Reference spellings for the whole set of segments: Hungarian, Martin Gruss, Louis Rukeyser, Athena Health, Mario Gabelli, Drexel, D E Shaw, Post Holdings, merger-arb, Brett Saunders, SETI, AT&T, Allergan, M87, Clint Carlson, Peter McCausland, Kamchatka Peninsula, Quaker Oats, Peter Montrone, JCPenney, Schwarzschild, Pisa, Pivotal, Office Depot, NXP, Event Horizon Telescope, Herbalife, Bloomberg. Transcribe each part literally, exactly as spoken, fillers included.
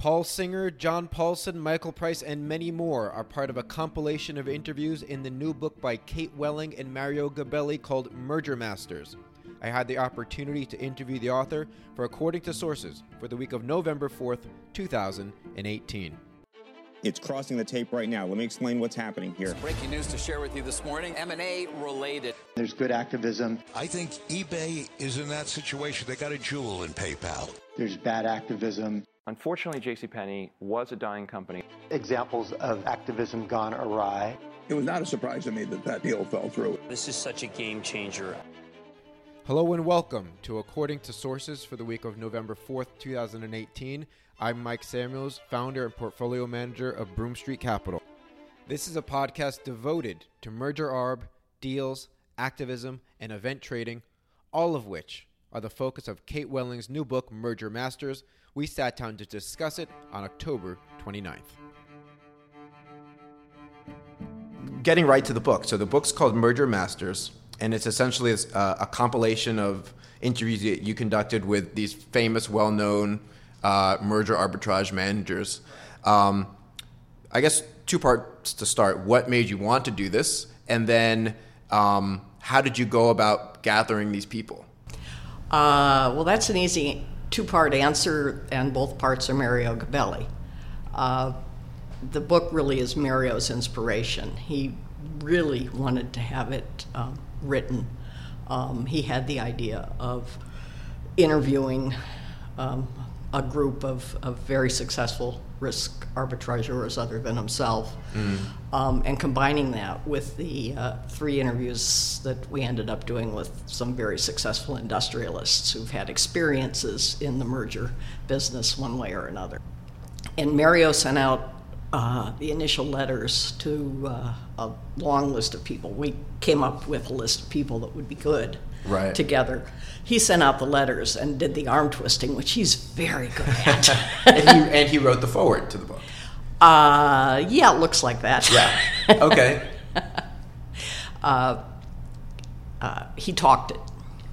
Paul Singer, John Paulson, Michael Price, and many more are part of a compilation of interviews in the new book by Kate Welling and Mario Gabelli called Merger Masters. I had the opportunity to interview the author for According to Sources for the week of November fourth, two thousand eighteen. It's crossing the tape right now. Let me explain what's happening here. Breaking news to share with you this morning, M and A related. There's good activism. I think eBay is in that situation. They got a jewel in PayPal. There's bad activism. Unfortunately, JCPenney was a dying company. Examples of activism gone awry. It was not a surprise to me that that deal fell through. This is such a game changer. Hello and welcome to According to Sources for the week of November fourth, two thousand eighteen. I'm Mike Samuels, founder and portfolio manager of Broom Street Capital. This is a podcast devoted to merger arb, deals, activism, and event trading, all of which are the focus of Kate Welling's new book, Merger Masters. We sat down to discuss it on October twenty-ninth. Getting right to the book. So the book's called Merger Masters. And it's essentially a, a compilation of interviews that you conducted with these famous, well-known uh, merger arbitrage managers. Um, I guess two parts to start. What made you want to do this? And then um, how did you go about gathering these people? Uh, well, that's an easy two-part answer, and both parts are Mario Gabelli. Uh, the book really is Mario's inspiration. He really wanted to have it um, written. Um, he had the idea of interviewing um, a group of, of very successful risk arbitrageurs other than himself, mm. um, and combining that with the uh, three interviews that we ended up doing with some very successful industrialists who've had experiences in the merger business one way or another. And Mario sent out Uh, the initial letters to uh, a long list of people. We came up with a list of people that would be good right. together. He sent out the letters and did the arm twisting, which he's very good at. and, he, and he wrote the foreword to the book. Uh, yeah, it looks like that. Yeah, okay. uh, uh, he talked it.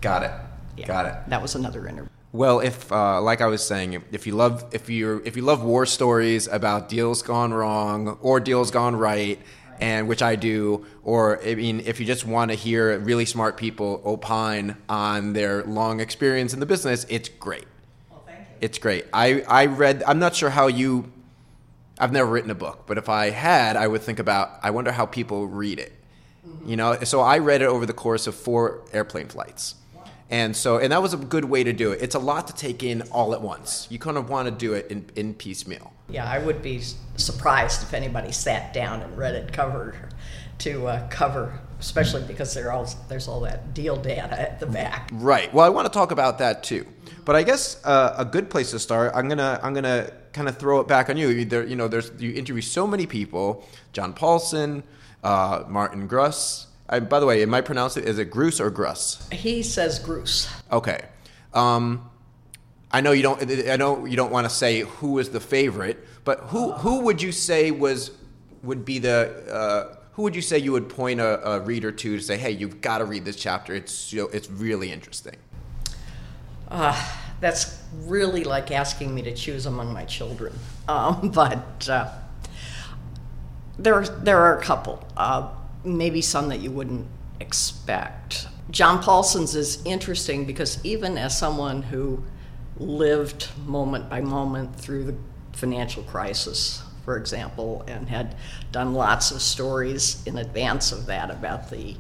Got it, yeah. got it. That was another interview. Well, if uh, like I was saying, if you love if you if you love war stories about deals gone wrong or deals gone right, and which I do, or I mean, if you just want to hear really smart people opine on their long experience in the business, it's great. Well, thank you. It's great. I, I read. I'm not sure how you. I've never written a book, but if I had, I would think about. I wonder how people read it. Mm-hmm. You know, so I read it over the course of four airplane flights. And so, and that was a good way to do it. It's a lot to take in all at once. You kind of want to do it in, in piecemeal. Yeah, I would be surprised if anybody sat down and read it cover to uh, cover, especially because there all, there's all that deal data at the back. Right. Well, I want to talk about that too. But I guess uh, a good place to start. I'm gonna I'm gonna kind of throw it back on you. There, you know, there's you interview so many people: John Paulson, uh, Martin Gruss. I, by the way, am I pronouncing it? Is it Gruss or Gruss? He says Gruss. Okay, um, I know you don't. I know you don't want to say who is the favorite, but who who would you say was would be the uh, who would you say you would point a, a reader to to say, hey, you've got to read this chapter. It's you know, it's really interesting. Uh, that's really like asking me to choose among my children, um, but uh, there there are a couple. Uh, maybe some that you wouldn't expect. John Paulson's is interesting because even as someone who lived moment by moment through the financial crisis, for example, and had done lots of stories in advance of that about the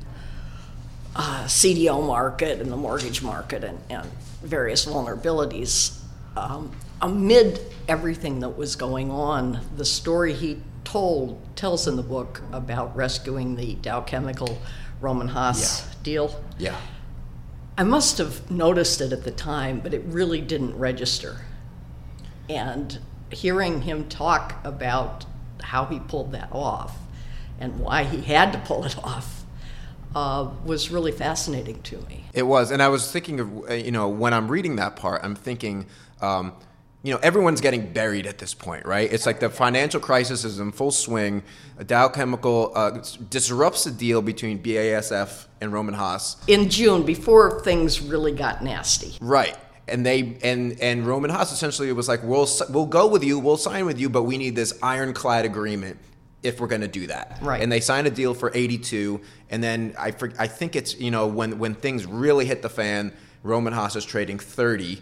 uh, C D O market and the mortgage market and, and various vulnerabilities, um, amid everything that was going on, the story he told tells in the book about rescuing the Dow Chemical Rohm and Haas yeah. deal. Yeah, I must have noticed it at the time, but it really didn't register. And hearing him talk about how he pulled that off and why he had to pull it off uh, was really fascinating to me. It was, and I was thinking of, you know, when I'm reading that part, I'm thinking, um, you know, everyone's getting buried at this point, right? It's like the financial crisis is in full swing. Dow Chemical uh, disrupts the deal between B A S F and Rohm and Haas. In June, before things really got nasty. Right. And they and and Rohm and Haas essentially was like, we'll we'll go with you, we'll sign with you, but we need this ironclad agreement if we're going to do that. Right. And they signed a deal for eighty-two, and then I I think it's, you know, when when things really hit the fan, Rohm and Haas is trading thirty,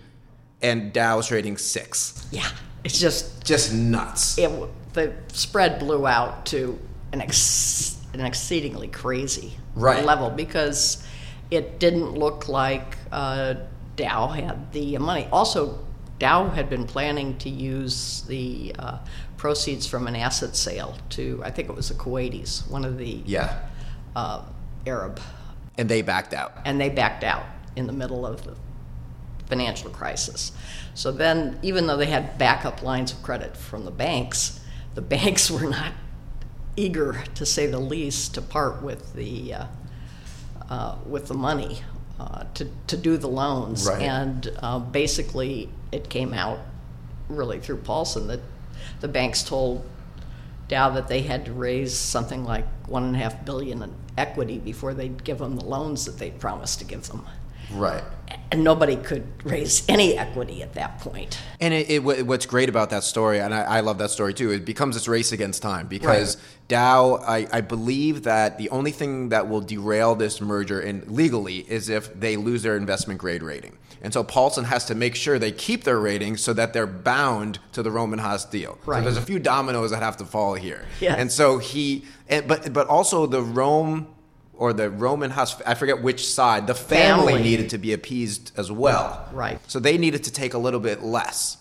and Dow is trading six. Yeah, it's just just nuts. It the spread blew out to an ex, an exceedingly crazy right. level because it didn't look like. Uh, Dow had the money. Also, Dow had been planning to use the uh, proceeds from an asset sale to, I think it was the Kuwaitis, one of the yeah. uh, Arab. And they backed out. And they backed out in the middle of the financial crisis. So then, even though they had backup lines of credit from the banks, the banks were not eager, to say the least, to part with the uh, uh, with the money. Uh, to, to do the loans. Right. And uh, basically it came out really through Paulson that the banks told Dow that they had to raise something like one and a half billion in equity before they'd give them the loans that they'd promised to give them. Right. And nobody could raise any equity at that point. And it, it, what's great about that story, and I, I love that story too, it becomes this race against time because right. Dow, I, I believe that the only thing that will derail this merger in, legally is if they lose their investment grade rating. And so Paulson has to make sure they keep their rating so that they're bound to the Rohm and Haas deal. Right. So there's a few dominoes that have to fall here. Yeah. And so he, and, but but also the Rohm... or the Rohm and Haas, I forget which side, the family, family needed to be appeased as well. Right. So they needed to take a little bit less.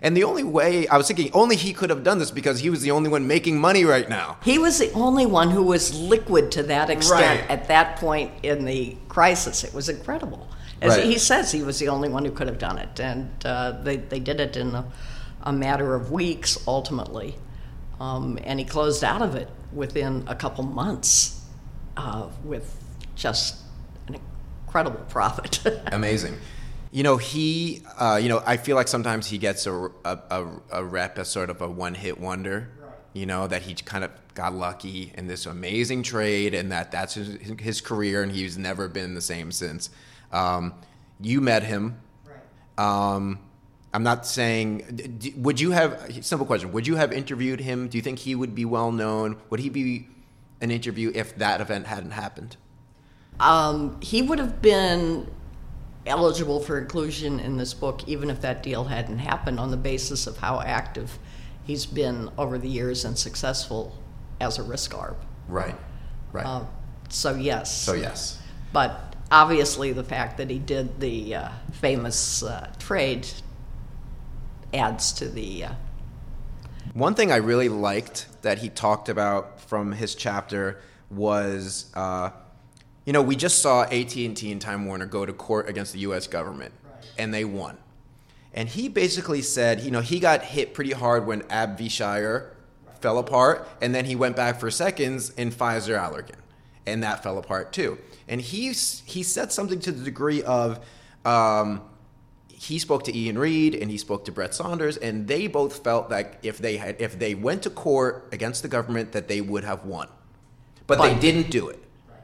And the only way, I was thinking, only he could have done this because he was the only one making money right now. He was the only one who was liquid to that extent right. at that point in the crisis. It was incredible. As right. he says, he was the only one who could have done it. And uh, they, they did it in a, a matter of weeks, ultimately. Um, and he closed out of it within a couple months. Uh, with just an incredible profit. Amazing. You know, he, uh, you know, I feel like sometimes he gets a, a, a rep as sort of a one-hit wonder, right. you know, that he kind of got lucky in this amazing trade and that that's his, his career and he's never been the same since. Um, you met him. Right. Um, I'm not saying, would you have, simple question, would you have interviewed him? Do you think he would be well-known? Would he be... an interview if that event hadn't happened? Um, he would have been eligible for inclusion in this book even if that deal hadn't happened on the basis of how active he's been over the years and successful as a risk arb. Right, right. Uh, so yes. So yes. But obviously the fact that he did the uh, famous uh, trade adds to the... Uh, One thing I really liked that he talked about from his chapter was, uh, you know, we just saw A T and T and Time Warner go to court against the U S government, right. and they won. And he basically said, you know, he got hit pretty hard when A B B v. Shire right. fell apart, and then he went back for seconds in Pfizer Allergan, and that fell apart too. And he, he said something to the degree of... Um, he spoke to Ian Reed and he spoke to Brett Saunders, and they both felt like if they had, if they went to court against the government, that they would have won, but, but they didn't do it. Right.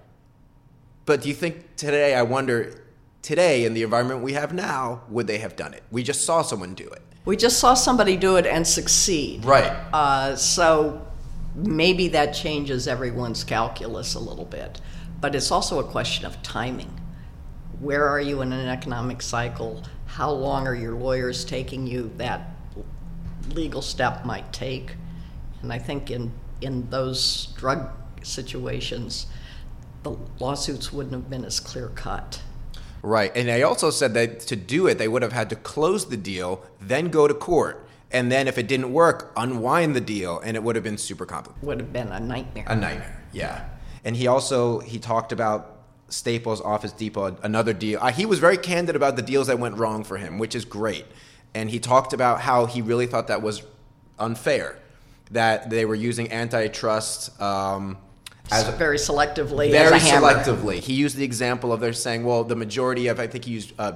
But do you think today? I wonder today in the environment we have now, would they have done it? We just saw someone do it. We just saw somebody do it and succeed. Right. Uh, so maybe that changes everyone's calculus a little bit, but it's also a question of timing. Where are you in an economic cycle? How long are your lawyers taking you? That legal step might take. And I think in, in those drug situations, the lawsuits wouldn't have been as clear-cut. Right. And they also said that to do it, they would have had to close the deal, then go to court. And then if it didn't work, unwind the deal. And it would have been super complicated. Would have been a nightmare. A nightmare, yeah. And he also, he talked about Staples, Office Depot, another deal. He was very candid about the deals that went wrong for him, which is great. And he talked about how he really thought that was unfair, that they were using antitrust um, as so very selectively. Very as a selectively. Hammer. He used the example of they're saying, well, the majority of I think he used uh,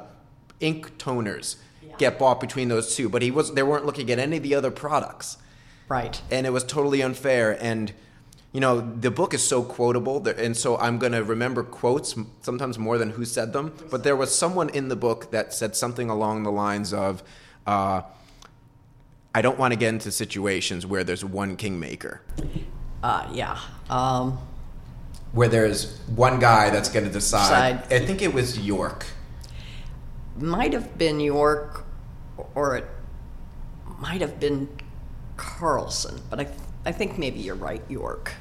ink toners yeah. get bought between those two, but he was they weren't looking at any of the other products, right? And it was totally unfair. And you know, the book is so quotable, and so I'm going to remember quotes sometimes more than who said them. But there was someone in the book that said something along the lines of, uh, I don't want to get into situations where there's one kingmaker. Uh, yeah. Um, where there's one guy that's going to decide. decide. I think it was York. Might have been York, or it might have been Carlson, but I I think maybe you're right, York.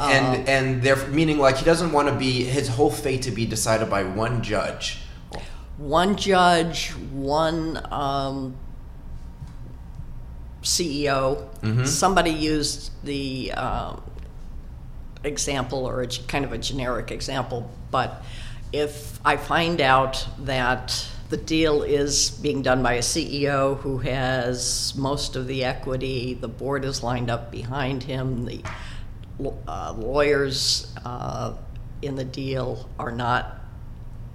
Um, and and they're meaning like he doesn't want to be his whole fate to be decided by one judge. One judge, one um, C E O. Mm-hmm. Somebody used the um, example, or a kind of a generic example, but if I find out that the deal is being done by a C E O who has most of the equity, the board is lined up behind him, the uh, lawyers uh, in the deal are not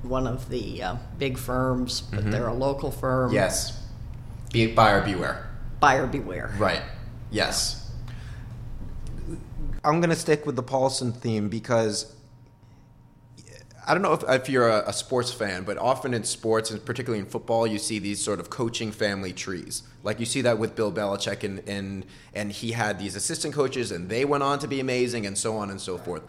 one of the uh, big firms, but mm-hmm. they're a local firm. Yes. Be buyer beware. Buyer beware. Right. Yes. I'm going to stick with the Paulson theme because I don't know if, if you're a, a sports fan, but often in sports, and particularly in football, you see these sort of coaching family trees. Like you see that with Bill Belichick, and and, and he had these assistant coaches, and they went on to be amazing, and so on and so forth.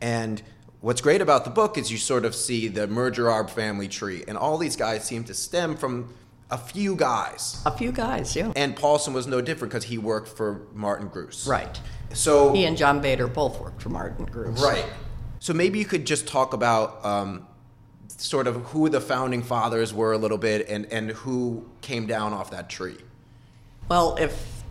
And what's great about the book is you sort of see the Merger-Arb family tree, and all these guys seem to stem from a few guys. A few guys, yeah. And Paulson was no different because he worked for Martin Gruss. Right. So he and John Bader both worked for Martin Gruss. Right. So maybe you could just talk about um, sort of who the founding fathers were a little bit, and, and who came down off that tree. Well, if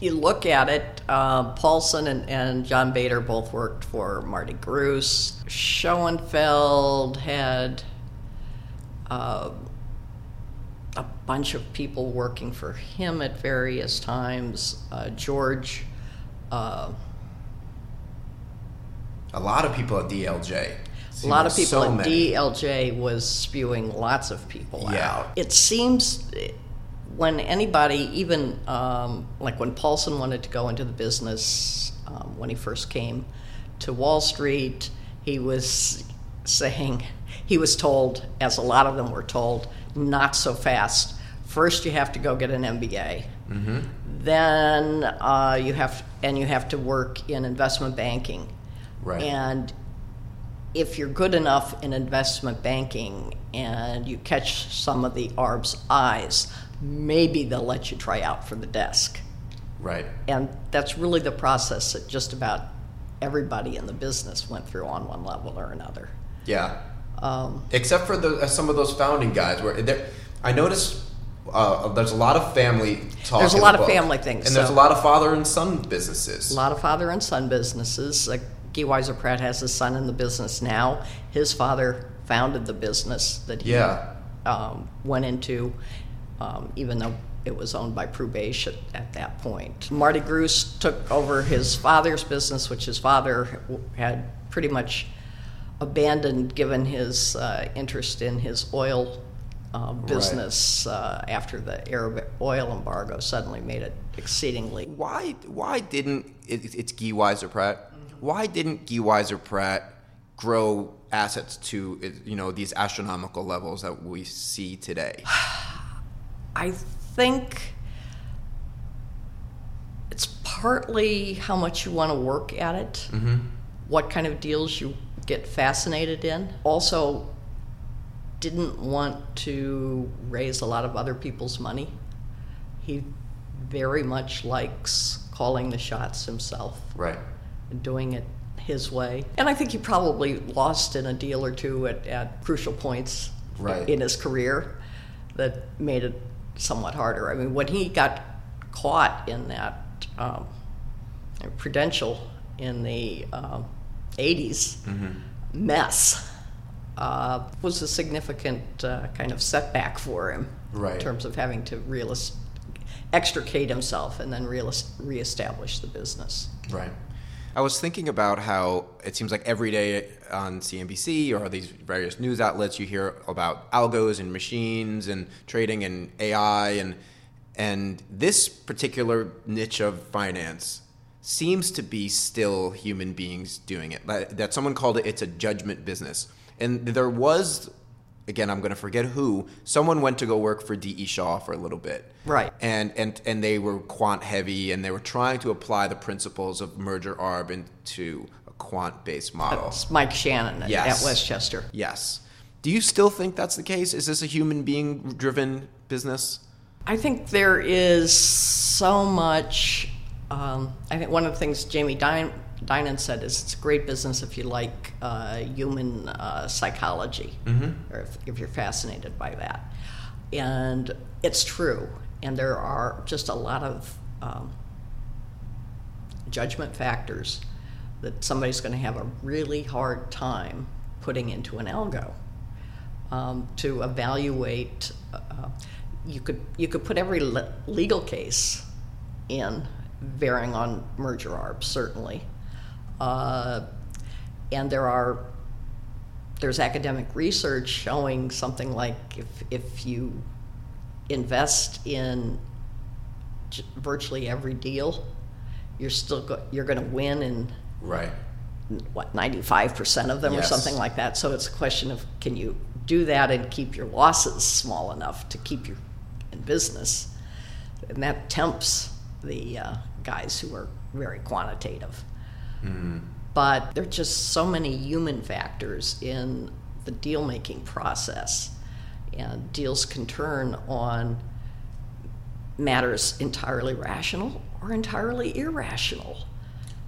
you look at it, uh, Paulson and, and John Bader both worked for Marty Gruss. Schoenfeld had uh, a bunch of people working for him at various times. Uh, George... Uh, A lot of people at D L J. A lot of people so at many. D L J was spewing lots of people yeah. out. It seems when anybody, even um, like when Paulson wanted to go into the business, um, when he first came to Wall Street, he was saying, he was told, as a lot of them were told, not so fast. First you have to go get an M B A. Mm-hmm. Then uh, you have, and you have to work in investment banking. Right. And if you're good enough in investment banking and you catch some of the A R B's eyes, maybe they'll let you try out for the desk. Right. And that's really the process that just about everybody in the business went through on one level or another. Yeah. Um, Except for the, uh, some of those founding guys. Where I noticed uh, there's a lot of family talk. There's a lot of family things. And there's a lot of father and son businesses. A lot of father and son businesses. Like, Weiser Pratt has his son in the business now. His father founded the business that he yeah. um, went into, um, even though it was owned by Prubaish at, at that point. Marty Gruss took over his father's business, which his father had pretty much abandoned given his uh, interest in his oil uh, business right. uh, after the Arab oil embargo suddenly made it exceedingly. Why, why didn't it, it's Guy Weiser Pratt? Why didn't Guy Weiser Pratt grow assets to, you know, these astronomical levels that we see today? I think it's partly how much you want to work at it, mm-hmm. what kind of deals you get fascinated in. Also, didn't want to raise a lot of other people's money. He very much likes calling the shots himself. Right. Doing it his way. And I think he probably lost in a deal or two at, at crucial points right. in his career that made it somewhat harder. I mean, when he got caught in that um, Prudential in the um, eighties mm-hmm. mess uh, was a significant uh, kind of setback for him right. in terms of having to realis- extricate himself and then realis- reestablish the business. Right. I was thinking about how it seems like every day on C N B C or these various news outlets you hear about algos and machines and trading and A I, and and this particular niche of finance seems to be still human beings doing it. That, that someone called it, it's a judgment business. And there was, again, I'm going to forget who, someone went to go work for D E. Shaw for a little bit. Right. And, and and they were quant heavy, and they were trying to apply the principles of merger arb into a quant-based model. That's Mike Shannon yes. at Westchester. Yes. Do you still think that's the case? Is this a human being-driven business? I think there is so much... Um, I think one of the things Jamie Dinan, Dinan said is it's a great business if you like uh, human uh, psychology, mm-hmm. or if, if you're fascinated by that. And it's true. And there are just a lot of um, judgment factors that somebody's going to have a really hard time putting into an algo um, to evaluate. Uh, you could you could put every le- legal case in. Varying on merger arb, certainly, uh, and there are there's academic research showing something like if if you invest in j- virtually every deal, you're still go- you're going to win in right what ninety-five percent of them yes. or something like that. So it's a question of can you do that and keep your losses small enough to keep you in business, and that tempts. The uh, guys who are very quantitative. Mm-hmm. But there are just so many human factors in the deal-making process, and deals can turn on matters entirely rational or entirely irrational.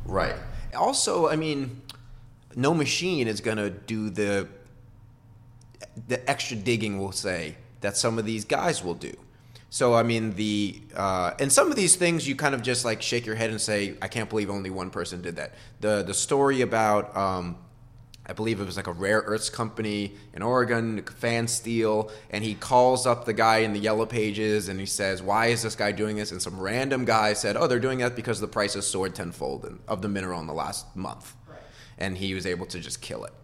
Right. Also, I mean, no machine is going to do the the extra digging, we'll say, that some of these guys will do. So, I mean, the uh, and some of these things you kind of just, like, shake your head and say, I can't believe only one person did that. The the story about, um, I believe it was, like, a rare earths company in Oregon, Fan Steel, and he calls up the guy in the Yellow Pages, and he says, why is this guy doing this? And some random guy said, oh, they're doing that because the price has soared tenfold in, of the mineral in the last month. Right. And he was able to just kill it.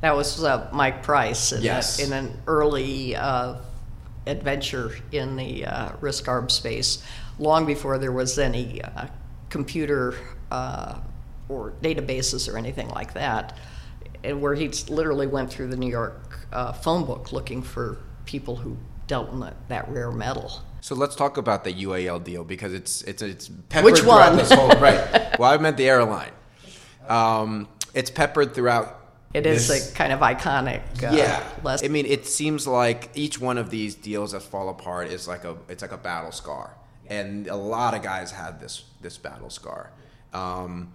That was uh, Mike Price in, yes. a, in an early... Uh, adventure in the uh, risk arb space, long before there was any uh, computer uh, or databases or anything like that, and where he literally went through the New York uh, phone book looking for people who dealt in that, that rare metal. So let's talk about the U A L deal, because it's it's it's peppered Which one? throughout this whole right. Well, I meant the airline. Um, it's peppered throughout. It is this, a kind of iconic. Uh, yeah, lesson. I mean, it seems like each one of these deals that fall apart is like a it's like a battle scar, and a lot of guys have this this battle scar. Um,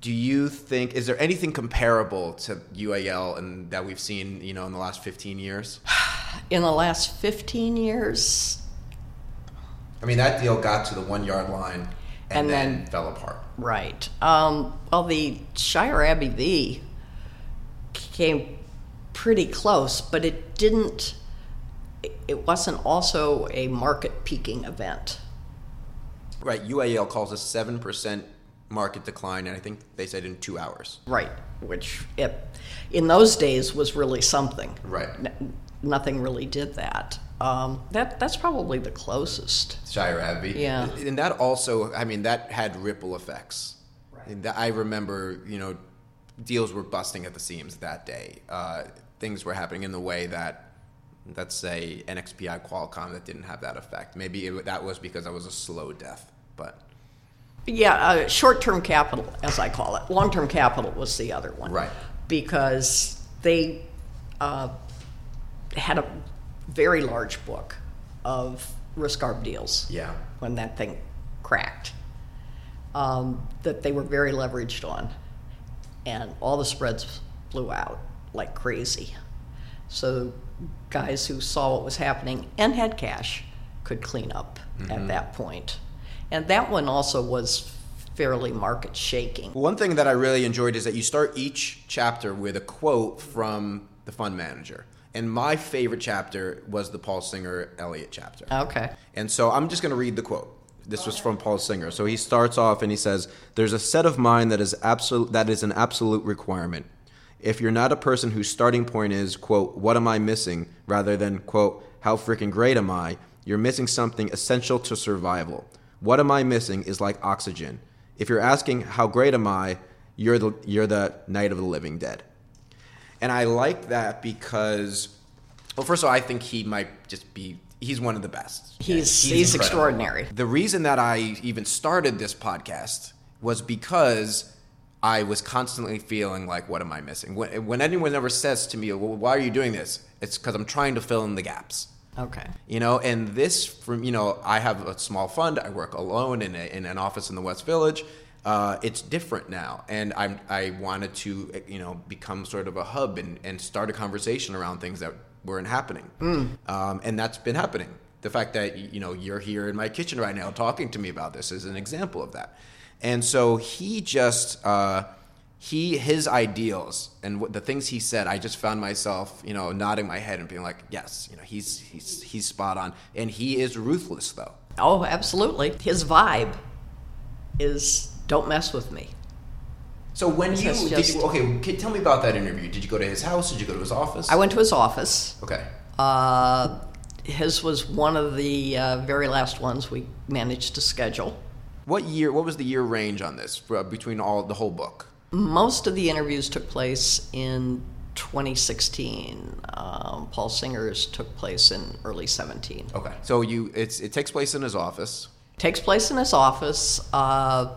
do you think is there anything comparable to U A L and that we've seen, you know, in the last fifteen years? In the last fifteen years, I mean, that deal got to the one yard line and, and then, then fell apart. Right. Um, well, the Shire Abbey V. came pretty close, but it didn't, it wasn't also a market peaking event. Right, U A L calls a seven percent market decline, and I think they said in two hours. Right, which it, in those days was really something. Right. N- nothing really did that. Um, that that's probably the closest. Shire Abbey. Yeah. And that also, I mean, that had ripple effects. Right. And that, I remember, you know, deals were busting at the seams that day. Uh, things were happening in the way that, let's say, N X P I, Qualcomm, that didn't have that effect. Maybe it, that was because I was a slow death, but... Yeah, uh, short-term capital, as I call it. Long-term capital was the other one. Right. Because they uh, had a very large book of risk arb deals. Yeah. When that thing cracked, um, that they were very leveraged on. And all the spreads blew out like crazy. So guys who saw what was happening and had cash could clean up mm-hmm. at that point. And that one also was fairly market shaking. One thing that I really enjoyed is that you start each chapter with a quote from the fund manager. And my favorite chapter was the Paul Singer Elliott chapter. Okay. And so I'm just going to read the quote. This was from Paul Singer. So he starts off and he says, there's a set of mind that is absolute, that is an absolute requirement. If you're not a person whose starting point is, quote, what am I missing, rather than, quote, how freaking great am I, you're missing something essential to survival. What am I missing is like oxygen. If you're asking how great am I, you're the you're the Knight of the Living Dead. And I like that because, well, first of all, I think he might just be, he's one of the best. He's, he's, he's extraordinary. The reason that I even started this podcast was because I was constantly feeling like, what am I missing? When, when anyone ever says to me, well, why are you doing this? It's because I'm trying to fill in the gaps. Okay. You know, and this, from you know, I have a small fund. I work alone in, a, in an office in the West Village. Uh, it's different now, and I I wanted to you know become sort of a hub and, and start a conversation around things that weren't happening, mm. um, and that's been happening. The fact that you know you're here in my kitchen right now talking to me about this is an example of that. And so he just uh, he his ideals and what, the things he said, I just found myself you know nodding my head and being like, yes, you know he's he's he's spot on, and he is ruthless though. Oh, absolutely, his vibe is. Don't mess with me. So when you, just, did you, okay, can, tell me about that interview. Did you go to his house? Did you go to his office? I went to his office. Okay. Uh, his was one of the uh, very last ones we managed to schedule. What year, what was the year range on this uh, between all the whole book? Most of the interviews took place in twenty sixteen. Um, Paul Singer's took place in early seventeen. Okay. So you, it's, it takes place in his office. Takes place in his office. Uh,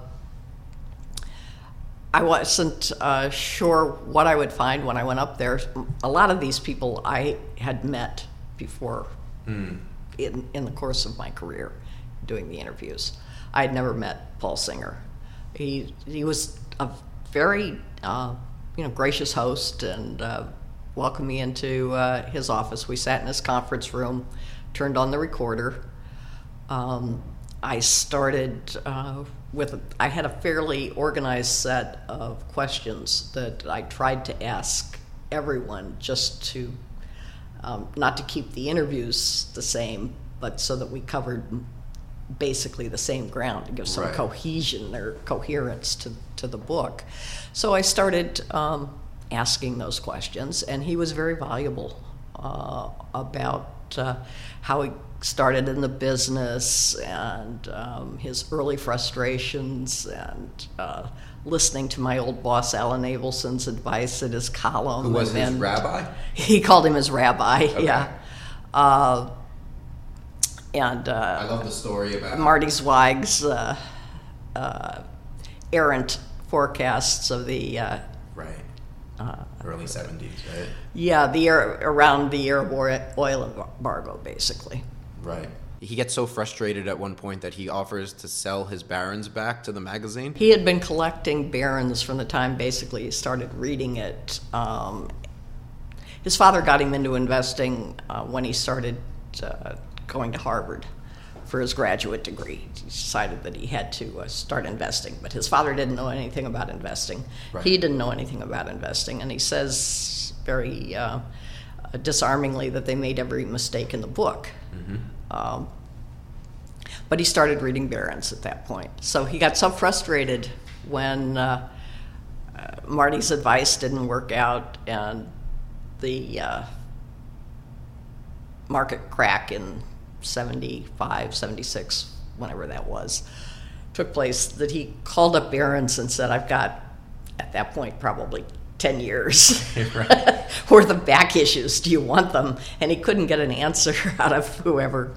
I wasn't uh, sure what I would find when I went up there. A lot of these people I had met before mm. in, in the course of my career doing the interviews. I had never met Paul Singer. He he was a very uh, you know gracious host and uh, welcomed me into uh, his office. We sat in his conference room, turned on the recorder. Um, I started... Uh, With I had a fairly organized set of questions that I tried to ask everyone just to, um, not to keep the interviews the same, but so that we covered basically the same ground to give some right. cohesion or coherence to, to the book. So I started um, asking those questions, and he was very voluble uh, about Uh, how he started in the business and um, his early frustrations and uh, listening to my old boss Alan Abelson's advice in his column. Who was his rabbi? He called him his rabbi, okay. yeah. Uh, and uh, I love the story about Marty Zweig's uh, uh, errant forecasts of the uh, right. Uh, Early seventies, right? Yeah, the air, around the Arab oil embargo, basically. Right. He gets so frustrated at one point that he offers to sell his Barron's back to the magazine. He had been collecting Barron's from the time basically he started reading it. Um, his father got him into investing uh, when he started uh, going to Harvard for his graduate degree. He decided that he had to uh, start investing, but his father didn't know anything about investing. Right. He didn't know anything about investing, and he says very uh, disarmingly that they made every mistake in the book. Mm-hmm. Um, but he started reading Barron's at that point. So he got so frustrated when uh, uh, Marty's advice didn't work out and the uh, market crack in seventy-five, seventy-six, whenever that was, took place, that he called up Barron's and said, I've got, at that point, probably ten years worth of back issues. Do you want them? And he couldn't get an answer out of whoever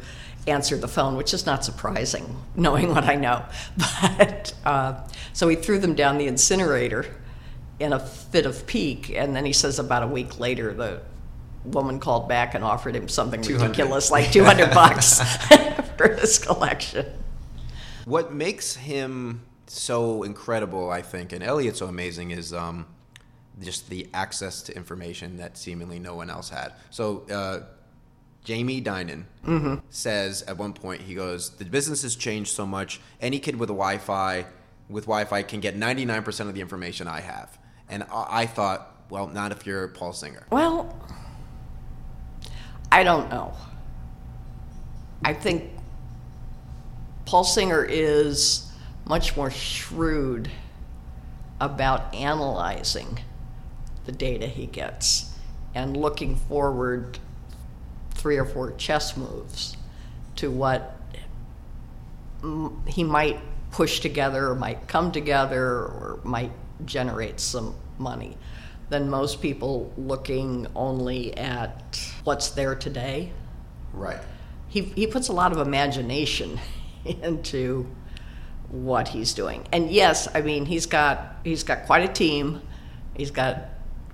answered the phone, which is not surprising, knowing what I know. But uh, so he threw them down the incinerator in a fit of pique, and then he says about a week later, the woman called back and offered him something two hundred ridiculous, like two hundred bucks for this collection. What makes him so incredible, I think, and Elliot so amazing is um, just the access to information that seemingly no one else had. So uh, Jamie Dinan mm-hmm. says at one point, he goes, the business has changed so much. Any kid with a Wi-Fi, with Wi-Fi can get ninety-nine percent of the information I have. And I, I thought, well, not if you're Paul Singer. Well... I don't know. I think Paul Singer is much more shrewd about analyzing the data he gets and looking forward three or four chess moves to what he might push together or might come together or might generate some money than most people looking only at what's there today. Right. He he puts a lot of imagination into what he's doing. And yes, I mean, he's got he's got quite a team. He's got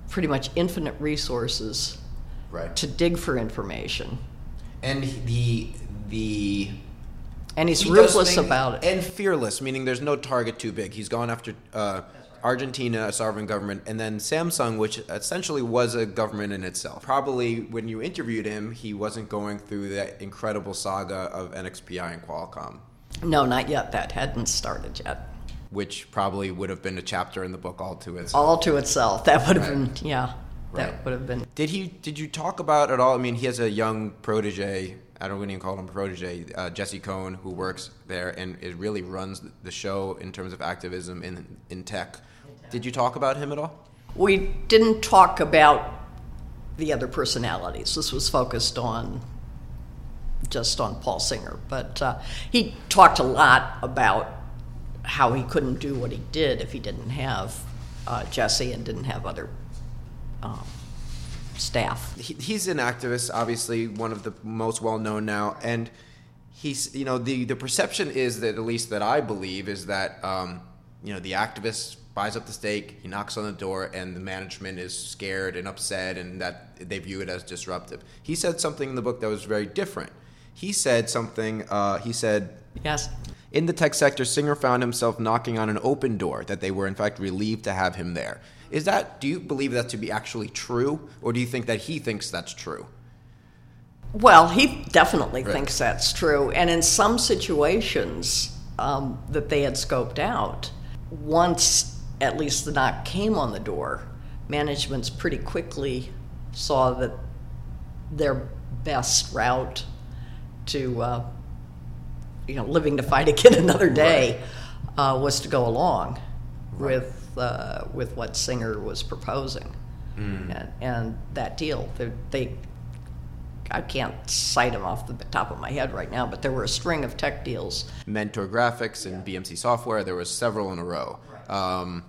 pretty much infinite resources right. to dig for information. And the the and he's he ruthless things, about it. And fearless, meaning there's no target too big. He's gone after uh, Argentina, a sovereign government, and then Samsung, which essentially was a government in itself. Probably when you interviewed him, he wasn't going through that incredible saga of N X P I and Qualcomm. No, not yet. That hadn't started yet. Which probably would have been a chapter in the book all to itself. All to itself. That would have right. been, yeah. Right. That would have been. Did he? Did you talk about at all? I mean, he has a young protege. I don't even call him protege, uh, Jesse Cohn, who works there and it really runs the show in terms of activism in, in tech. Did you talk about him at all? We didn't talk about the other personalities. This was focused on just on Paul Singer. But uh, he talked a lot about how he couldn't do what he did if he didn't have uh, Jesse and didn't have other um, staff. He, he's an activist, obviously one of the most well-known now, and he's, you know, the, the perception is that, at least that I believe, is that, um, you know, the activist buys up the stake, he knocks on the door, and the management is scared and upset, and that they view it as disruptive. He said something in the book that was very different. He said something, uh, he said... Yes. In the tech sector, Singer found himself knocking on an open door, that they were in fact relieved to have him there. Is that, do you believe that to be actually true, or do you think that he thinks that's true? Well, he definitely right. thinks that's true. And in some situations um, that they had scoped out, once at least the knock came on the door, managements pretty quickly saw that their best route to uh, you know, living to fight again another day right. uh, was to go along right. with Uh, with what Singer was proposing, mm. and, and that deal. They, they, I can't cite them off the top of my head right now, but there were a string of tech deals. Mentor Graphics and yeah. B M C Software, there were several in a row. Right. Um,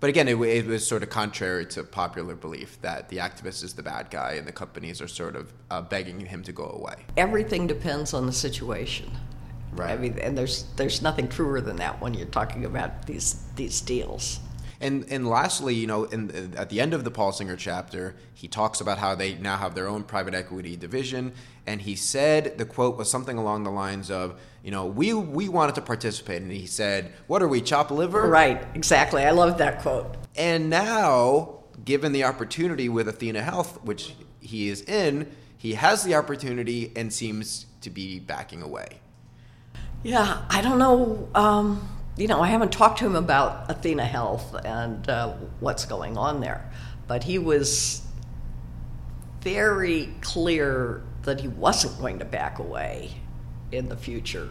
but again, it, it was sort of contrary to popular belief that the activist is the bad guy and the companies are sort of uh, begging him to go away. Everything depends on the situation. Right. I mean, and there's there's nothing truer than that when you're talking about these these deals. And and lastly, you know, in, in, at the end of the Paul Singer chapter, he talks about how they now have their own private equity division. And he said, the quote was something along the lines of, you know, we we wanted to participate. And he said, what are we, chopped liver? Right, exactly. I love that quote. And now, given the opportunity with Athena Health, which he is in, he has the opportunity and seems to be backing away. Yeah, I don't know. Um... You know, I haven't talked to him about Athena Health and uh, what's going on there, but he was very clear that he wasn't going to back away in the future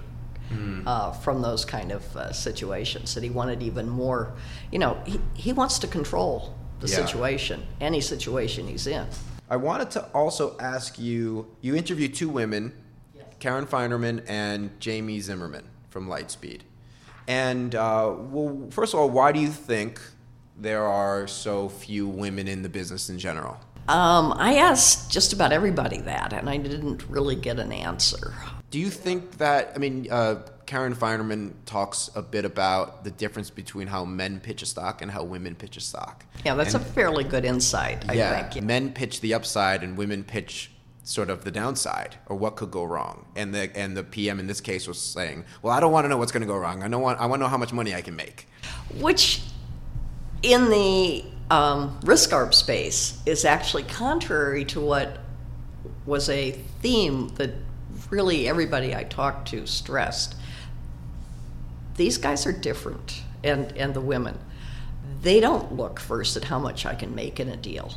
mm. uh, from those kind of uh, situations, that he wanted even more, you know, he, he wants to control the yeah. situation, any situation he's in. I wanted to also ask you, you interviewed two women, yes. Karen Feinerman and Jamie Zimmerman from Lightspeed. And uh, well, first of all, why do you think there are so few women in the business in general? Um, I asked just about everybody that, and I didn't really get an answer. Do you think that, I mean, uh, Karen Feinerman talks a bit about the difference between how men pitch a stock and how women pitch a stock. Yeah, that's and, a fairly good insight, I yeah, think. Yeah, men pitch the upside and women pitch sort of the downside or what could go wrong. And the and the P M in this case was saying, well, I don't want to know what's going to go wrong. I don't want I want to know how much money I can make. Which in the um, risk arb space is actually contrary to what was a theme that really everybody I talked to stressed. These guys are different, and, and the women. They don't look first at how much I can make in a deal.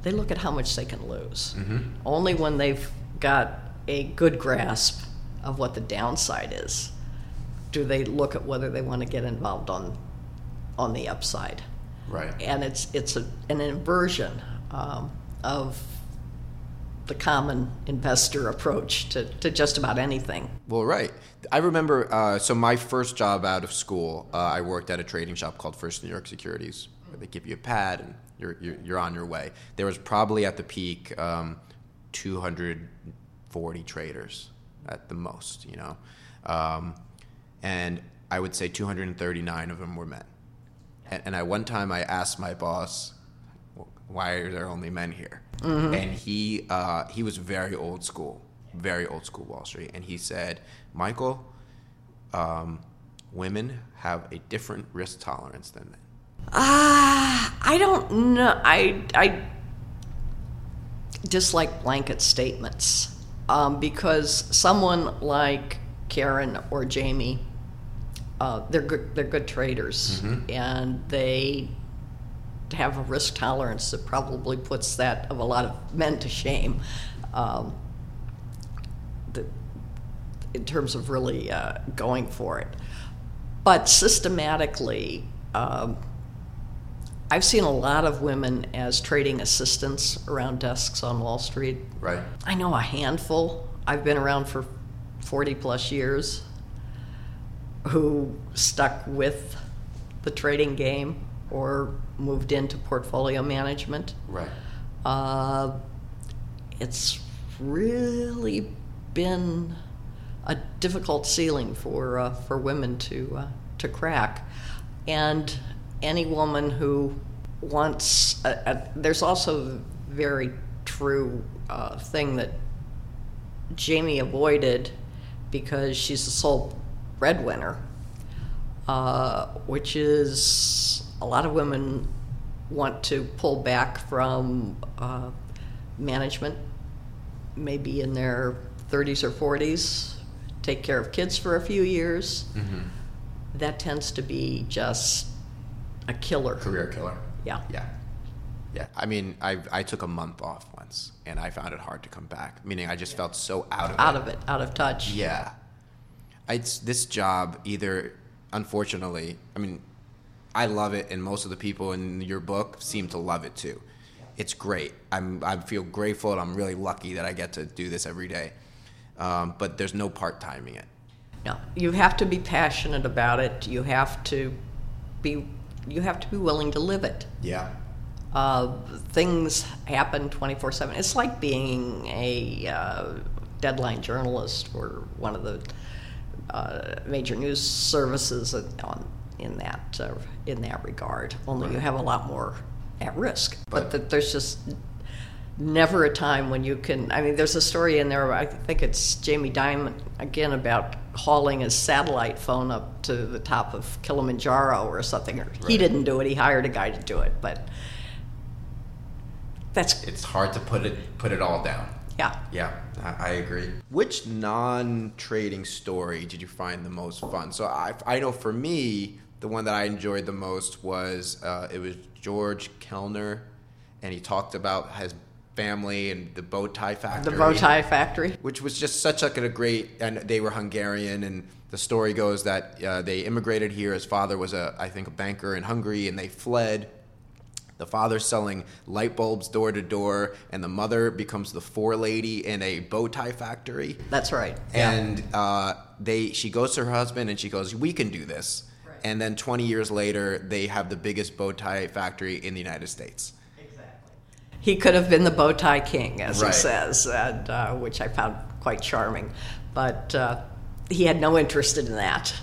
They look at how much they can lose. Mm-hmm. Only when they've got a good grasp of what the downside is do they look at whether they want to get involved on on the upside. Right. And it's it's a, an inversion um, of the common investor approach to, to just about anything. Well, right. I remember, uh, so my first job out of school, uh, I worked at a trading shop called First New York Securities, where they give you a pad and you're, you're, you're on your way. There was probably at the peak um, two hundred forty traders at the most, you know. Um, and I would say two hundred thirty-nine of them were men. And, and at one time I asked my boss, why are there only men here? Mm-hmm. And he uh, he was very old school, very old school Wall Street. And he said, Michael, um, women have a different risk tolerance than men. Ah, uh, I don't know. I, I dislike blanket statements um, because someone like Karen or Jamie, uh, they're good, they're good traders, mm-hmm. and they have a risk tolerance that probably puts that of a lot of men to shame um, the, in terms of really uh, going for it. But systematically, um, I've seen a lot of women as trading assistants around desks on Wall Street. Right. I know a handful. I've been around for forty plus years who stuck with the trading game or moved into portfolio management. Right. Uh, it's really been a difficult ceiling for uh, for women to uh, to crack, and any woman who wants a, a, there's also a very true uh, thing that Jamie avoided because she's the sole breadwinner, uh, which is. A lot of women want to pull back from uh, management, maybe in their thirties or forties, take care of kids for a few years. Mm-hmm. That tends to be just a killer. Career killer. Yeah. Yeah. Yeah. I mean, I I took a month off once, and I found it hard to come back, meaning I just yeah. felt so out of out it. Out of it, out of touch. Yeah. It's this job either, unfortunately, I mean, I love it, and most of the people in your book seem to love it too. It's great. I'm I feel grateful, and I'm really lucky that I get to do this every day. Um, but there's no part-timing it. No, you have to be passionate about it. You have to be you have to be willing to live it. Yeah. Uh, things happen twenty-four seven. It's like being a uh, deadline journalist for one of the uh, major news services on. In that uh, in that regard, only right. you have a lot more at risk. But, but the, there's just never a time when you can. I mean, there's a story in there. I think it's Jamie Dinan again about hauling his satellite phone up to the top of Kilimanjaro or something. Or right. He didn't do it. He hired a guy to do it. But that's it's hard to put it put it all down. Yeah. Yeah, I agree. Which non-trading story did you find the most fun? So I I know for me. The one that I enjoyed the most was uh, it was George Kellner, and he talked about his family and the bow tie factory. The bow tie factory, which was just such like a great. And they were Hungarian, and the story goes that uh, they immigrated here. His father was a I think a banker in Hungary, and they fled. The father's selling light bulbs door to door, and the mother becomes the forelady in a bow tie factory. That's right. And yeah. uh, they she goes to her husband, and she goes, "We can do this." And then twenty years later, they have the biggest bow tie factory in the United States. Exactly. He could have been the bow tie king, as right. he says, and, uh, which I found quite charming. But uh, he had no interest in that,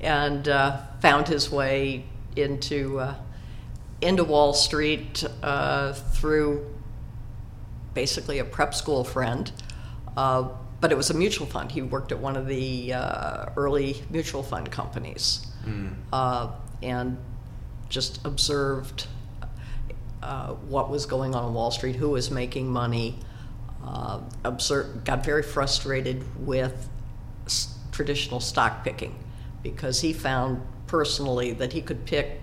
and uh, found his way into uh, into Wall Street uh, through basically a prep school friend. Uh, but it was a mutual fund. He worked at one of the uh, early mutual fund companies. Mm. Uh, and just observed uh, what was going on in Wall Street, who was making money, uh, observed, got very frustrated with s- traditional stock picking because he found personally that he could pick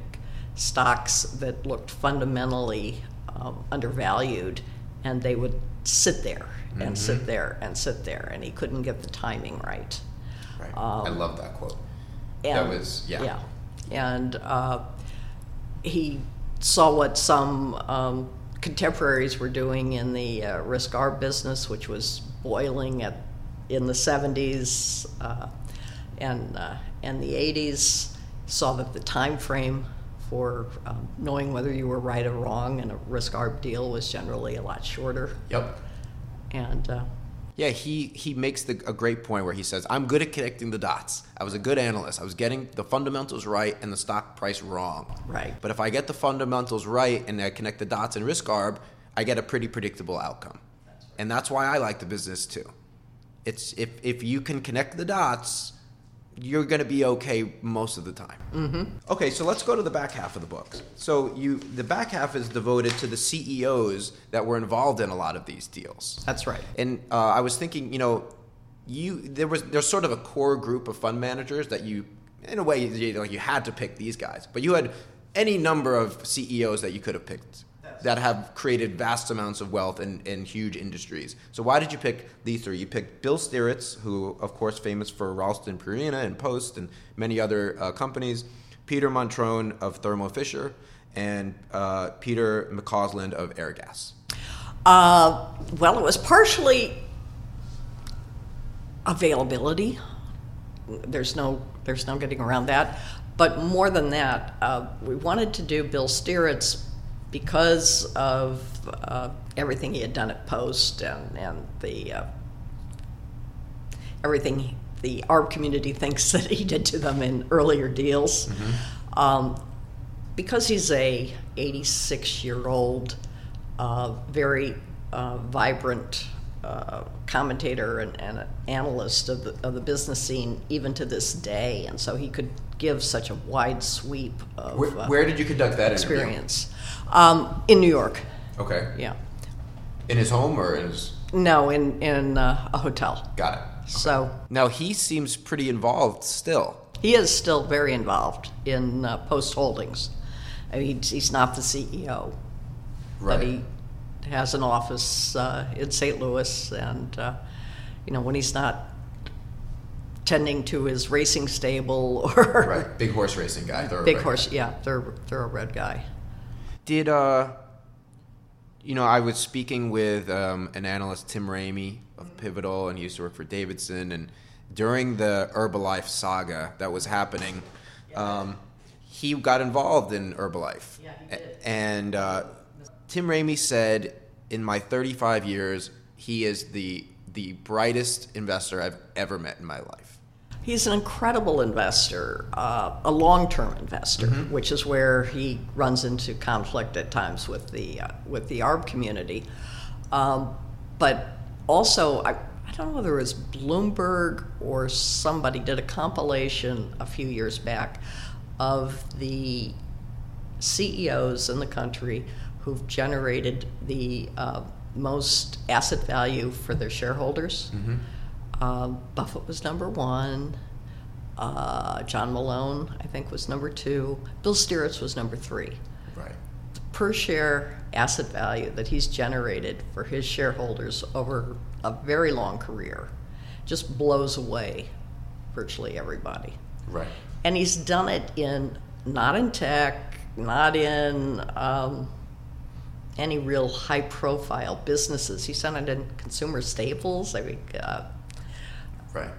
stocks that looked fundamentally um, undervalued, and they would sit there and mm-hmm. sit there and sit there, and he couldn't get the timing right. Right. Um, I love that quote. And, that was, yeah. yeah. And uh, he saw what some um, contemporaries were doing in the uh, risk arb business, which was boiling at in the seventies uh, and uh, and the eighties. Saw that the time frame for um, knowing whether you were right or wrong in a risk arb deal was generally a lot shorter. Yep. And uh, yeah, he he makes the, a great point where he says, "I'm good at connecting the dots. I was a good analyst. I was getting the fundamentals right and the stock price wrong. Right. But if I get the fundamentals right and I connect the dots in risk arb, I get a pretty predictable outcome." That's right. And that's why I like the business too. It's if if you can connect the dots, you're going to be okay most of the time. Mm-hmm. Okay, so let's go to the back half of the book. So you, the back half is devoted to the C E Os that were involved in a lot of these deals. That's right. And uh, I was thinking, you know, you there was there's sort of a core group of fund managers that you, in a way, you, like you had to pick these guys, but you had any number of C E Os that you could have picked that have created vast amounts of wealth in, in huge industries. So why did you pick these three? You picked Bill Stiritz, who, of course, famous for Ralston Purina and Post and many other uh, companies, Peter Montrone of Thermo Fisher, and uh, Peter McCausland of Airgas. Uh, well, it was partially availability. There's no, there's no getting around that. But more than that, uh, we wanted to do Bill Stiritz because of uh, everything he had done at Post and, and the uh, everything he, the A R B community thinks that he did to them in earlier deals. Mm-hmm. Um, because he's a eighty-six-year-old, uh, very uh, vibrant uh, commentator and, and an analyst of the, of the business scene even to this day, and so he could give such a wide sweep of where, where did you conduct that experience? Um, in New York. Okay. Yeah. In his home or in his? No, in in uh, a hotel. Got it. Okay. So now he seems pretty involved still. He is still very involved in uh, Post Holdings. I mean, he's not the C E O, right? But he has an office uh, in Saint Louis, and uh, you know when he's not tending to his racing stable or right, big horse racing guy, thoroughbred big horse, guy. yeah, thorough thoroughbred guy. Did uh, you know? I was speaking with um, an analyst, Tim Ramey of Pivotal, and he used to work for Davidson. And during the Herbalife saga that was happening, um, he got involved in Herbalife. Yeah, he did. And uh, Tim Ramey said, "In my thirty-five years, he is the the brightest investor I've ever met in my life." He's an incredible investor, uh, a long-term investor, mm-hmm. which is where he runs into conflict at times with the uh, with the A R B community. Um, but also, I, I don't know whether it was Bloomberg or somebody did a compilation a few years back of the C E Os in the country who've generated the uh, most asset value for their shareholders. Mm-hmm. Uh, Buffett was number one. Uh, John Malone, I think, was number two. Bill Stiritz was number three. Right. The per share asset value that he's generated for his shareholders over a very long career just blows away virtually everybody. Right. And he's done it in not in tech, not in um, any real high-profile businesses. He's done it in consumer staples. I mean. Uh, Right.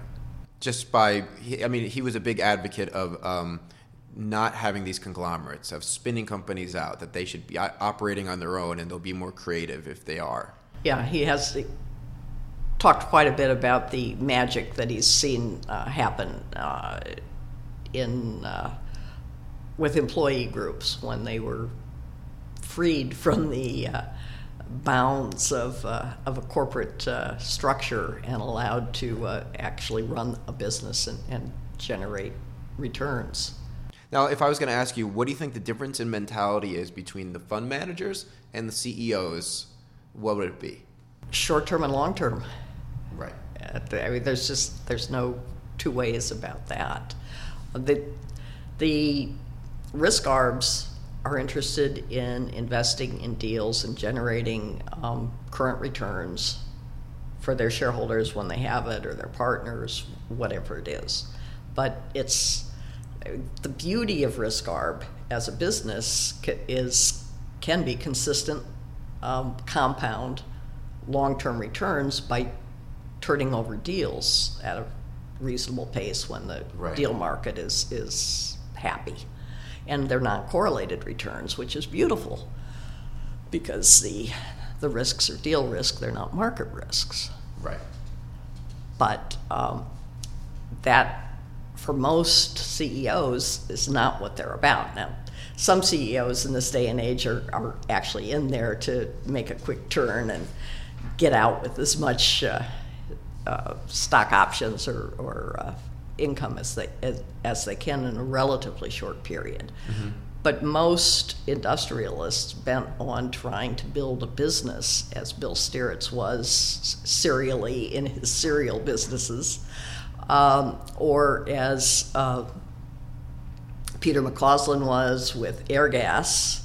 Just by, I mean, he was a big advocate of um, not having these conglomerates, of spinning companies out, that they should be operating on their own and they'll be more creative if they are. Yeah, he has talked quite a bit about the magic that he's seen uh, happen uh, in uh, with employee groups when they were freed from the uh, bounds of uh, of a corporate uh, structure and allowed to uh, actually run a business and, and generate returns. Now, if I was going to ask you, what do you think the difference in mentality is between the fund managers and the C E Os? What would it be? Short-term and long-term. Right. I mean, there's just there's no two ways about that. The the risk arbs are interested in investing in deals and generating um, current returns for their shareholders when they have it, or their partners, whatever it is. But it's the beauty of risk arb as a business is can be consistent um, compound long-term returns by turning over deals at a reasonable pace when the right. deal market is is happy. And they're not correlated returns, which is beautiful because the the risks are deal risk, they're not market risks. Right. But um, that, for most C E Os, is not what they're about. Now, some C E Os in this day and age are, are actually in there to make a quick turn and get out with as much uh, uh, stock options or, or uh, income as they as, as they can in a relatively short period. Mm-hmm. But most industrialists bent on trying to build a business, as Bill Stiritz was serially in his cereal businesses, um, or as uh, Peter McCausland was with Airgas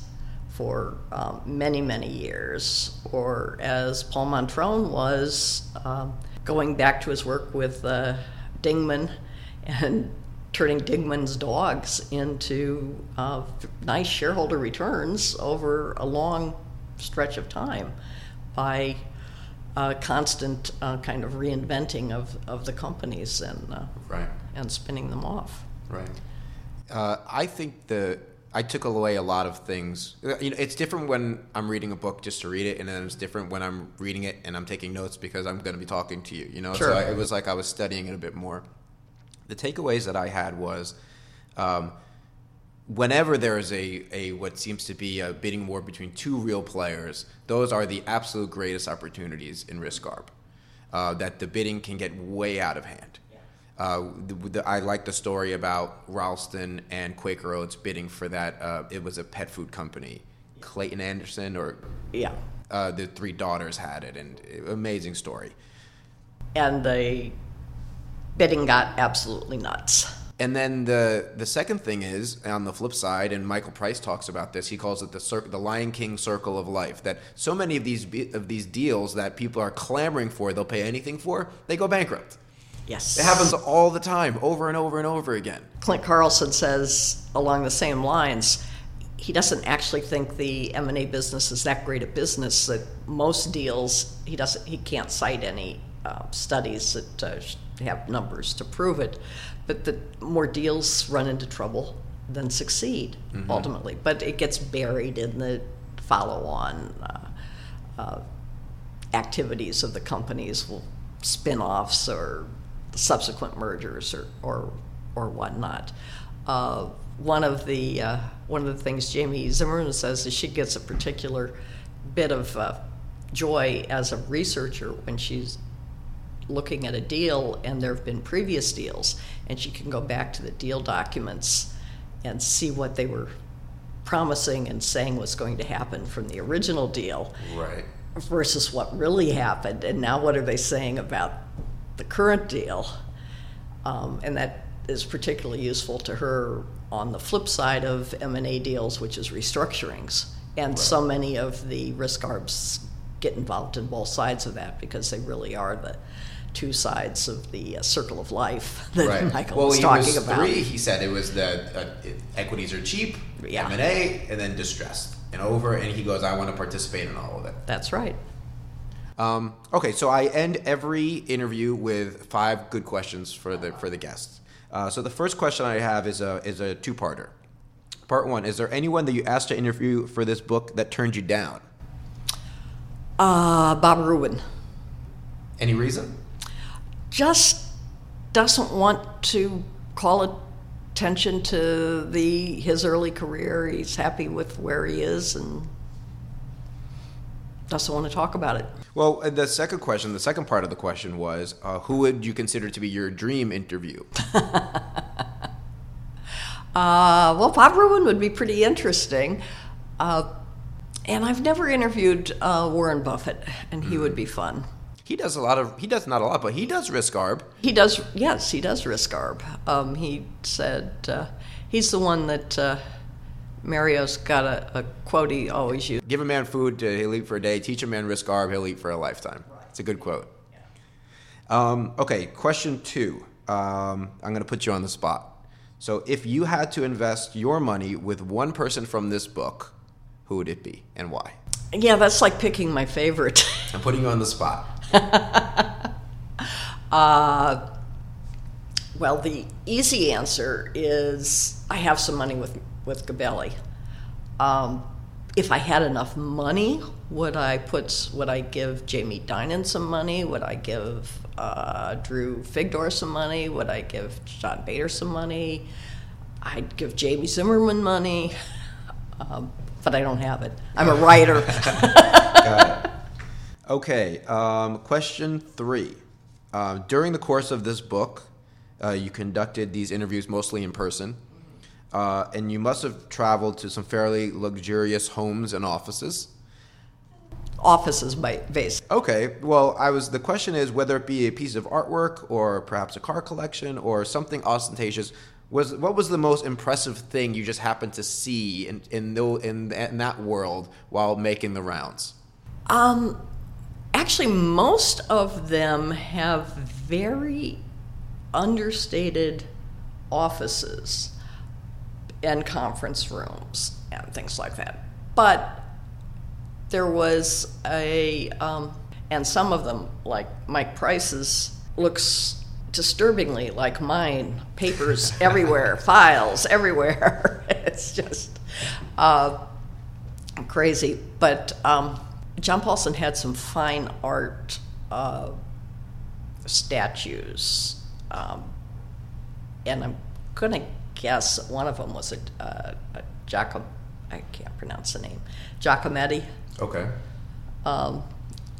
for um, many, many years, or as Paul Montrone was, um, going back to his work with uh, Dingman and turning Dingman's dogs into uh, nice shareholder returns over a long stretch of time by uh, constant uh, kind of reinventing of, of the companies and uh, right. and spinning them off. Right. Uh, I think the I took away a lot of things. You know, it's different when I'm reading a book just to read it, and then it's different when I'm reading it and I'm taking notes because I'm going to be talking to you. You know, sure. So I, it was like I was studying it a bit more. The takeaways that I had was, um, whenever there is a, a what seems to be a bidding war between two real players, those are the absolute greatest opportunities in risk arb, uh, that the bidding can get way out of hand. Yeah. Uh, the, the, I like the story about Ralston and Quaker Oats bidding for that. Uh, it was a pet food company, Clayton Anderson, or yeah, uh, the three daughters had it, and uh, amazing story. And they. Bidding got absolutely nuts. And then the the second thing is, on the flip side, and Michael Price talks about this, he calls it the cir- the Lion King circle of life, that so many of these of these deals that people are clamoring for, they'll pay anything for, they go bankrupt. Yes. It happens all the time, over and over and over again. Clint Carlson says, along the same lines, he doesn't actually think the M and A business is that great a business, that most deals, he doesn't he can't cite any uh, studies that uh, have numbers to prove it, but the more deals run into trouble than succeed, mm-hmm. ultimately. But it gets buried in the follow-on uh, uh, activities of the companies, well, spin-offs or subsequent mergers or or, or whatnot. Uh, one of the uh, one of the things Jamie Zimmerman says is she gets a particular bit of uh, joy as a researcher when she's looking at a deal and there have been previous deals, and she can go back to the deal documents and see what they were promising and saying was going to happen from the original deal, right, versus what really happened, and now what are they saying about the current deal. Um, and that is particularly useful to her on the flip side of M and A deals, which is restructurings, and right. so many of the risk arbs get involved in both sides of that because they really are the two sides of the uh, circle of life that right. Michael well, was talking was about. Three, he said it was the uh, equities are cheap, yeah. M and A, and then distressed and over, and he goes, I want to participate in all of it. That's right. Um, okay, so I end every interview with five good questions for the for the guests. Uh, so the first question I have is a is a two-parter. Part one, is there anyone that you asked to interview for this book that turned you down? Uh, Bob Rubin. Any reason? Just doesn't want to call attention to the his early career. He's happy with where he is and doesn't want to talk about it. Well, the second question, the second part of the question was, uh, who would you consider to be your dream interview? uh, well, Bob Rubin would be pretty interesting. Uh, And I've never interviewed uh, Warren Buffett, and he mm. would be fun. He does a lot of, he does not a lot, but he does risk arb. He does, yes, he does risk arb. Um, he said, uh, he's the one that uh, Mario's got a, a quote he always uses. Give a man food, to, he'll eat for a day. Teach a man risk arb, he'll eat for a lifetime. Right. It's a good quote. Yeah. Um, okay, question two. Um, I'm going to put you on the spot. So if you had to invest your money with one person from this book, who would it be and why? Yeah, that's like picking my favorite. I'm putting you on the spot. uh, well, the easy answer is I have some money with with Gabelli. Um, if I had enough money, would I put? Would I give Jamie Dinan some money? Would I give uh, Drew Figdor some money? Would I give John Bader some money? I'd give Jamie Zimmerman money. Um, but I don't have it. I'm a writer. Got it. Okay, um, question three. Uh, during the course of this book, uh, you conducted these interviews mostly in person, uh, and you must have traveled to some fairly luxurious homes and offices. Offices, by base. Okay, well, I was. The question is whether it be a piece of artwork or perhaps a car collection or something ostentatious. Was, what was the most impressive thing you just happened to see in in, the, in, in that world while making the rounds? Um, actually, most of them have very understated offices and conference rooms and things like that. But there was a, um, and some of them, like Mike Price's, looks disturbingly like mine, papers everywhere, files everywhere. It's just uh, crazy. But um, John Paulson had some fine art uh, statues, um, and I'm going to guess one of them was a, uh, a Giacometti, I can't pronounce the name, Giacometti. Okay. Um,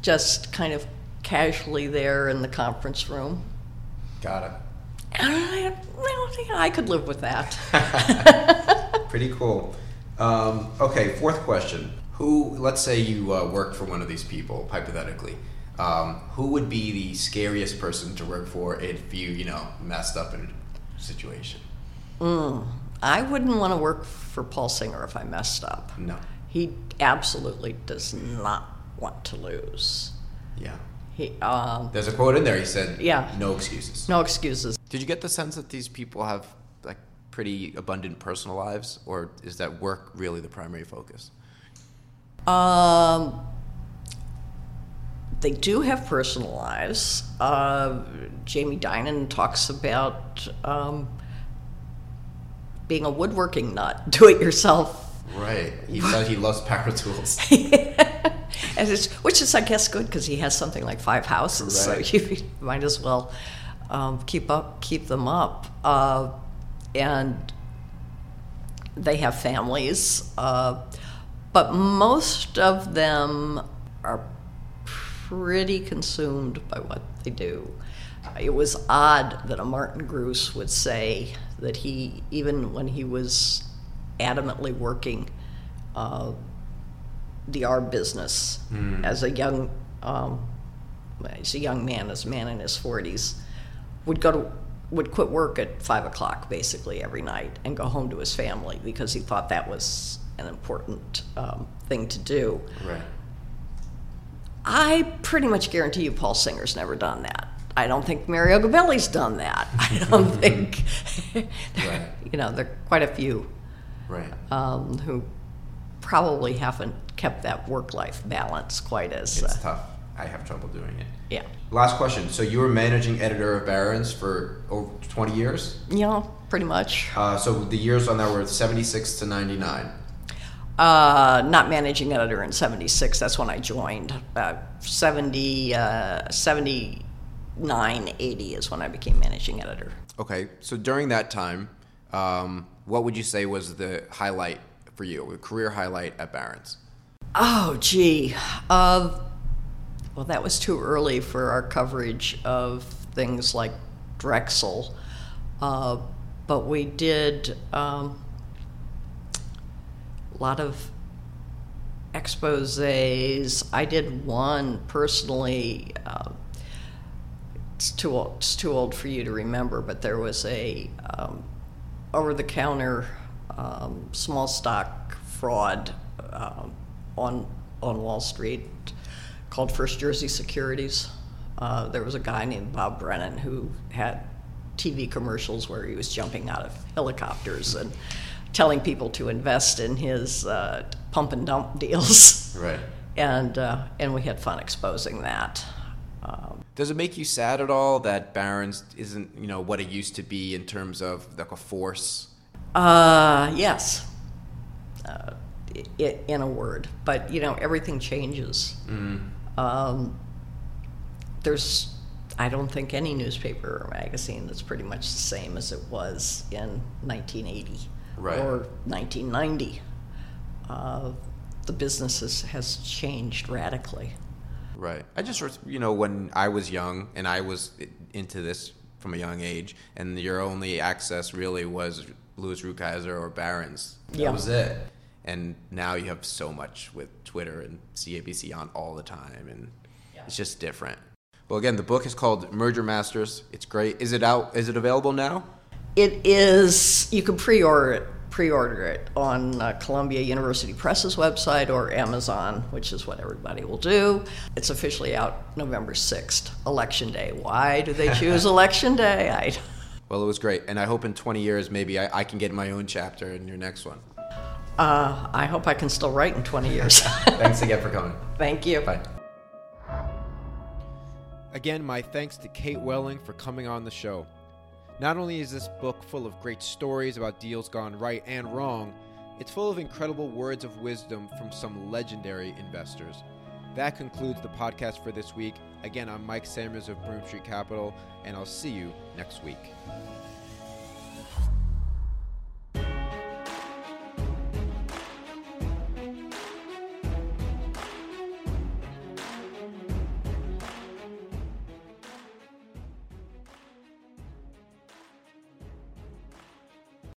just kind of casually there in the conference room. Got it. I, well, I could live with that. Pretty cool. Um, okay, fourth question. Who, let's say you uh, work for one of these people, hypothetically. Um, who would be the scariest person to work for if you, you know, messed up in a situation? Mm, I wouldn't want to work for Paul Singer if I messed up. No. He absolutely does not want to lose. Yeah. He, um, there's a quote in there. He said, yeah, no excuses. No excuses. Did you get the sense that these people have like pretty abundant personal lives, or is that work really the primary focus? Um, they do have personal lives. Uh, Jamie Dinan talks about um, being a woodworking nut, do it yourself. Right. He said he loves power tools. And it's, which is, I guess, good because he has something like five houses, right. So you might as well um, keep up, keep them up. Uh, and they have families, uh, but most of them are pretty consumed by what they do. It was odd that a Martin Gruss would say that he, even when he was adamantly working uh, the art business mm. as a young um, as a young man, as a man in his forties, would go to would quit work at five o'clock basically every night and go home to his family because he thought that was an important um, thing to do. Right. I pretty much guarantee you, Paul Singer's never done that. I don't think Mario Gabelli's done that. I don't think. Right. You know, there are quite a few. Right. Um, who probably haven't kept that work-life balance quite as... It's uh, tough. I have trouble doing it. Yeah. Last question. So you were managing editor of Barron's for over twenty years? Yeah, pretty much. Uh, so the years on that were seventy-six to ninety-nine? Uh, not managing editor in seventy-six. That's when I joined. Uh, seventy, uh, seventy-nine, eighty is when I became managing editor. Okay. So during that time, um, what would you say was the highlight for you, a career highlight at Barron's? Oh, gee. Uh, well, that was too early for our coverage of things like Drexel. Uh, but we did um, a lot of exposés. I did one personally. Uh, it's, too old, it's too old for you to remember, but there was a um, over-the-counter Um, small stock fraud uh, on on Wall Street called First Jersey Securities. Uh, there was a guy named Bob Brennan who had T V commercials where he was jumping out of helicopters and telling people to invest in his uh, pump and dump deals. Right. and uh, and we had fun exposing that. Um, Does it make you sad at all that Barron's isn't, you know, what it used to be in terms of like a force? Uh, yes, uh, it, in a word. But you know, everything changes. Mm-hmm. Um, there's. I don't think any newspaper or magazine that's pretty much the same as it was in nineteen eighty right. or nineteen ninety. Uh, the business is, has changed radically. Right. I just, you know, when I was young and I was into this from a young age, and your only access really was Louis Rukeyser or Barron's. That yeah. was it. And now you have so much with Twitter and C A B C on all the time, and yeah. it's just different. Well, again, the book is called Merger Masters. It's great. Is it out? Is it available now? It is. You can pre-order it, pre-order it on uh, Columbia University Press's website or Amazon, which is what everybody will do. It's officially out November sixth, Election Day. Why do they choose Election Day? I... Well, it was great. And I hope in twenty years, maybe I, I can get my own chapter in your next one. Uh, I hope I can still write in twenty years. Thanks again for coming. Thank you. Bye. Again, my thanks to Kate Welling for coming on the show. Not only is this book full of great stories about deals gone right and wrong, it's full of incredible words of wisdom from some legendary investors. That concludes the podcast for this week. Again, I'm Mike Samuels of Broom Street Capital, and I'll see you next week.